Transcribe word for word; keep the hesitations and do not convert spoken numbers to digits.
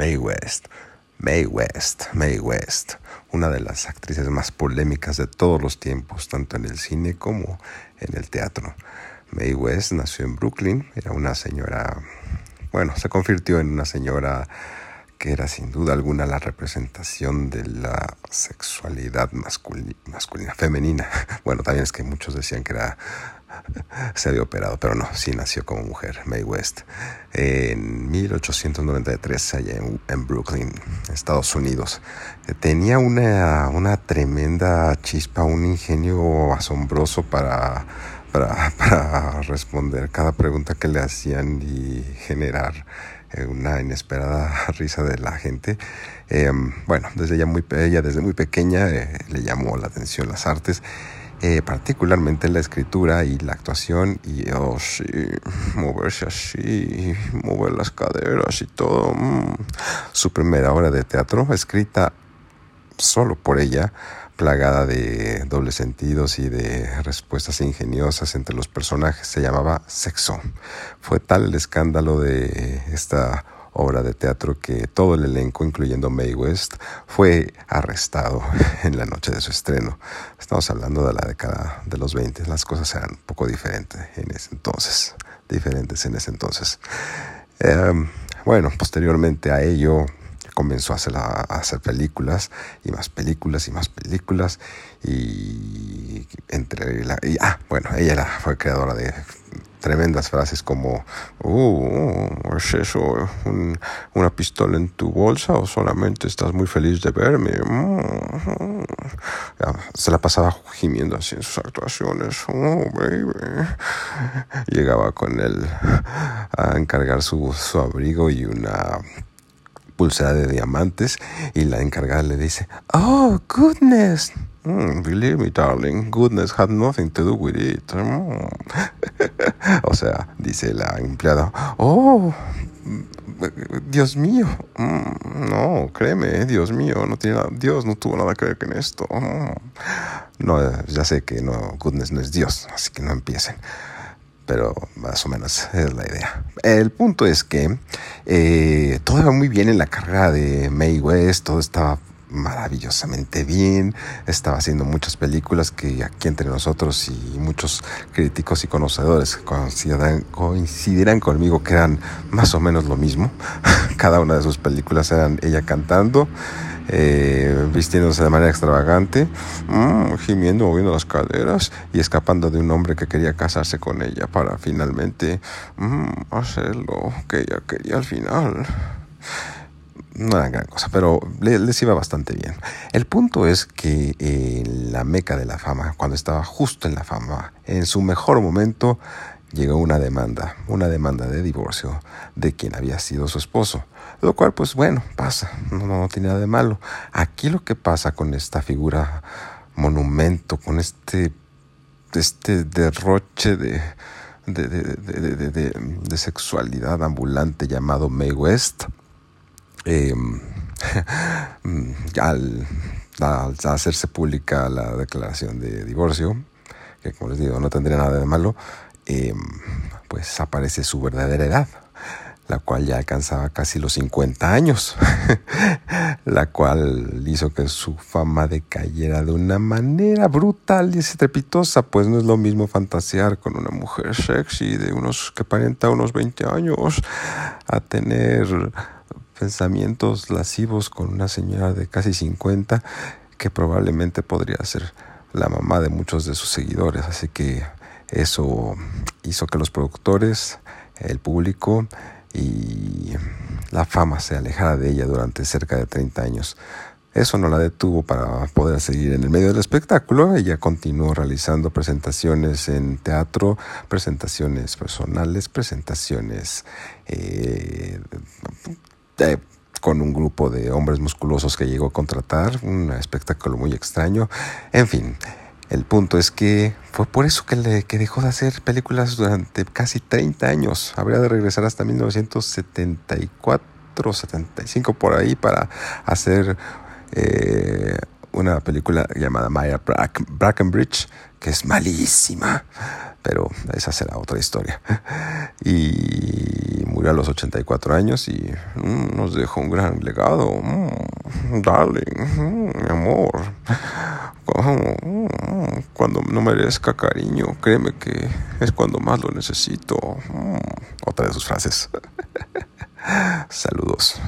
Mae West. Mae West, Mae West, una de las actrices más polémicas de todos los tiempos, tanto en el cine como en el teatro. Mae West nació en Brooklyn, era una señora, bueno, se convirtió en una señora que era sin duda alguna la representación de la sexualidad masculina, masculina femenina. Bueno, también es que muchos decían que era, se había operado, pero no, sí nació como mujer, Mae West, en mil ochocientos noventa y tres, allá en, en Brooklyn, Estados Unidos. Tenía una, una tremenda chispa, un ingenio asombroso para, para, para responder cada pregunta que le hacían y generar una inesperada risa de la gente. Eh, bueno, desde ya muy, ella desde muy pequeña eh, le llamó la atención las artes, eh, particularmente la escritura y la actuación, y oh, sí, moverse así, mover las caderas y todo. Mm. Su primera obra de teatro, escrita solo por ella, plagada de dobles sentidos y de respuestas ingeniosas entre los personajes, se llamaba Sexo. Fue tal el escándalo de esta obra de teatro que todo el elenco, incluyendo Mae West, fue arrestado en la noche de su estreno. Estamos hablando de la década de los veinte, las cosas eran un poco diferentes en ese entonces. Diferentes en ese entonces. Eh, bueno, posteriormente a ello, comenzó a hacer, a hacer películas y más películas y más películas y entre la y, ah bueno ella la, fue creadora de tremendas frases como uh, ¿es eso un, una pistola en tu bolsa o solamente estás muy feliz de verme? Mm-hmm. Se la pasaba gimiendo así en sus actuaciones. Oh, baby. Llegaba con él a encargar su, su abrigo y una pulsera de diamantes, y la encargada le dice, oh, goodness. Mm, believe me, darling, goodness had nothing to do with it. Mm. O sea, dice la empleada, oh, Dios mío. Mm, no, créeme, Dios mío, no tiene nada, Dios no tuvo nada que ver con esto. Mm. No, ya sé que no, goodness no es Dios, así que no empiecen. Pero más o menos es la idea. El punto es que eh, todo iba muy bien en la carrera de Mae West, todo estaba maravillosamente bien, estaba haciendo muchas películas que aquí entre nosotros y muchos críticos y conocedores consideran, coincidirán conmigo que eran más o menos lo mismo. Cada una de sus películas eran ella cantando, Eh, vistiéndose de manera extravagante, mmm, gimiendo, moviendo las caderas y escapando de un hombre que quería casarse con ella para finalmente mmm, hacer lo que ella quería al final. No era gran cosa, pero le, les iba bastante bien. El punto es que eh, la meca de la fama, cuando estaba justo en la fama, en su mejor momento, llegó una demanda, una demanda de divorcio de quien había sido su esposo, lo cual pues bueno, pasa, no, no, no tiene nada de malo. Aquí lo que pasa con esta figura monumento, con este, este derroche de, de, de, de, de, de, de, de sexualidad ambulante llamado Mae West, eh, al, al hacerse pública la declaración de divorcio, que como les digo no tendría nada de malo, Eh, pues aparece su verdadera edad, la cual ya alcanzaba casi los cincuenta años, la cual hizo que su fama decayera de una manera brutal y estrepitosa, pues no es lo mismo fantasear con una mujer sexy de unos que aparenta unos veinte años a tener pensamientos lascivos con una señora de casi cincuenta que probablemente podría ser la mamá de muchos de sus seguidores, así que eso hizo que los productores, el público y la fama se alejara de ella durante cerca de treinta años. Eso no la detuvo para poder seguir en el medio del espectáculo. Ella continuó realizando presentaciones en teatro, presentaciones personales, presentaciones eh, de, con un grupo de hombres musculosos que llegó a contratar, un espectáculo muy extraño, en fin. El punto es que fue por eso que, le, que dejó de hacer películas durante casi treinta años. Habría de regresar hasta mil novecientos setenta y cuatro, setenta y cinco por ahí para hacer eh, una película llamada Maya Brack, Brackenbridge, que es malísima. pero esa será otra historia. Y murió a los ochenta y cuatro años y mm, nos dejó un gran legado. Mm, dale, mm, mi amor. Cuando, mm, cuando no merezca cariño, créeme que es cuando más lo necesito. Mm, otra de sus frases. Saludos.